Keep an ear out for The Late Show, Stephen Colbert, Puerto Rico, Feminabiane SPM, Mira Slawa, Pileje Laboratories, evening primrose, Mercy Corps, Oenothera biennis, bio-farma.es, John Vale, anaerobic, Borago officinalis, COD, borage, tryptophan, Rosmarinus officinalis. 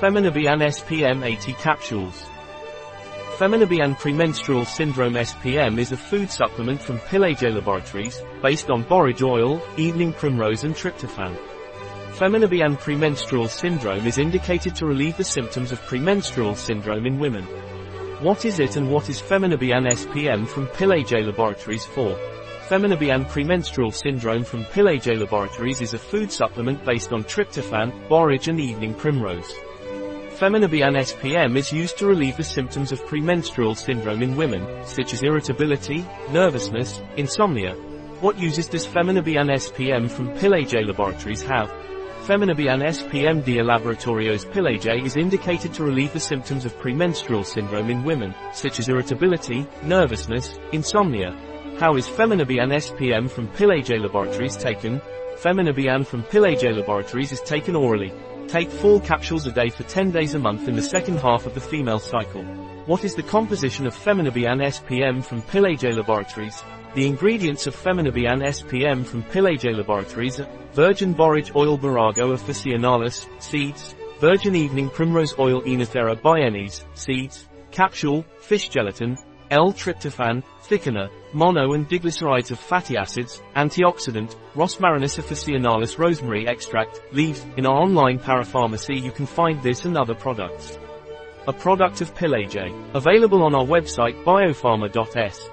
Feminabiane SPM 80 capsules. Feminabiane premenstrual syndrome SPM is a food supplement from Pileje Laboratories, based on borage oil, evening primrose and tryptophan. Feminabiane premenstrual syndrome is indicated to relieve the symptoms of premenstrual syndrome in women. What is it and what is Feminabiane SPM from Pileje Laboratories for? Feminabiane premenstrual syndrome from Pileje Laboratories is a food supplement based on tryptophan, borage and evening primrose. Feminabiane SPM is used to relieve the symptoms of premenstrual syndrome in women, such as irritability, nervousness, insomnia. What uses does Feminabiane SPM from Pileje Laboratories have? Feminabiane SPM de Laboratorios Pileje is indicated to relieve the symptoms of premenstrual syndrome in women, such as irritability, nervousness, insomnia. How is Feminabiane SPM from Pileje Laboratories taken? Feminabiane from Pileje Laboratories is taken orally. Take 4 capsules a day for 10 days a month in the second half of the female cycle. What is the composition of Feminabiane SPM from Pileje Laboratories? The ingredients of Feminabiane SPM from Pileje Laboratories are virgin borage oil Borago officinalis, seeds, virgin evening primrose oil Oenothera biennis, seeds, capsule, fish gelatin, L-tryptophan, thickener, mono and diglycerides of fatty acids, antioxidant, Rosmarinus officinalis rosemary extract, leaves. In our online parapharmacy you can find this and other products. A product of Pileje. Available on our website bio-farma.es.